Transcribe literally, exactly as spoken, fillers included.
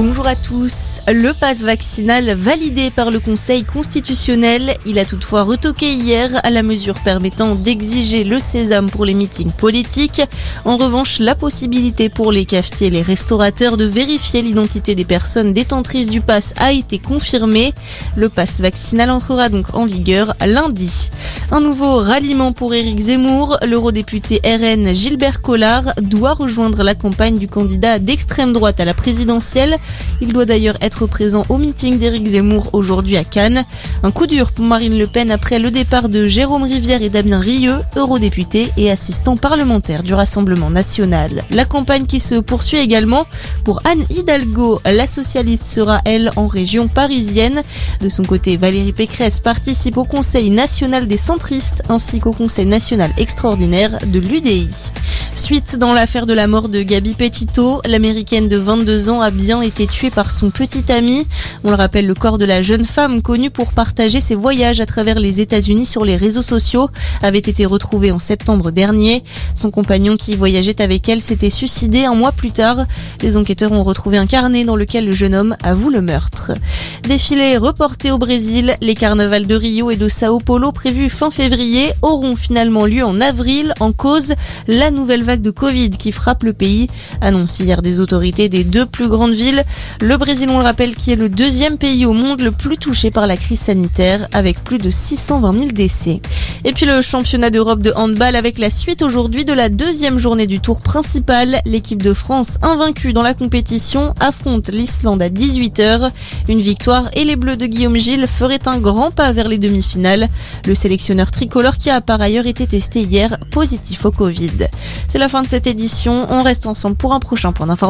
Bonjour à tous. Le pass vaccinal validé par le Conseil constitutionnel, il a toutefois retoqué hier à la mesure permettant d'exiger le sésame pour les meetings politiques. En revanche, la possibilité pour les cafetiers et les restaurateurs de vérifier l'identité des personnes détentrices du pass a été confirmée. Le pass vaccinal entrera donc en vigueur lundi. Un nouveau ralliement pour Éric Zemmour. L'eurodéputé R N Gilbert Collard doit rejoindre la campagne du candidat d'extrême droite à la présidentielle. Il doit d'ailleurs être présent au meeting d'Éric Zemmour aujourd'hui à Cannes. Un coup dur pour Marine Le Pen après le départ de Jérôme Rivière et Damien Rieu, eurodéputés et assistants parlementaires du Rassemblement national. La campagne qui se poursuit également pour Anne Hidalgo. La socialiste sera, elle, en région parisienne. De son côté, Valérie Pécresse participe au Conseil national des centristes ainsi qu'au Conseil national extraordinaire de l'U D I. Suite dans l'affaire de la mort de Gabby Petito, l'américaine de vingt-deux ans a bien été tuée par son petit ami. On le rappelle, le corps de la jeune femme, connue pour partager ses voyages à travers les États-Unis sur les réseaux sociaux, avait été retrouvé en septembre dernier. Son compagnon qui voyageait avec elle s'était suicidé un mois plus tard. Les enquêteurs ont retrouvé un carnet dans lequel le jeune homme avoue le meurtre. Défilé reporté au Brésil, les carnavals de Rio et de Sao Paulo prévus fin février auront finalement lieu en avril, en cause la nouvelle vague de Covid qui frappe le pays, annonce hier des autorités des deux plus grandes villes. Le Brésil, on le rappelle, qui est le deuxième pays au monde le plus touché par la crise sanitaire, avec plus de six cent vingt mille décès. Et puis le championnat d'Europe de handball avec la suite aujourd'hui de la deuxième journée du tour principal. L'équipe de France, invaincue dans la compétition, affronte l'Islande à dix-huit heures. Une victoire et les Bleus de Guillaume Gilles feraient un grand pas vers les demi-finales. Le sélectionneur tricolore qui a par ailleurs été testé hier positif au Covid. C'est la fin de cette édition. On reste ensemble pour un prochain point d'information.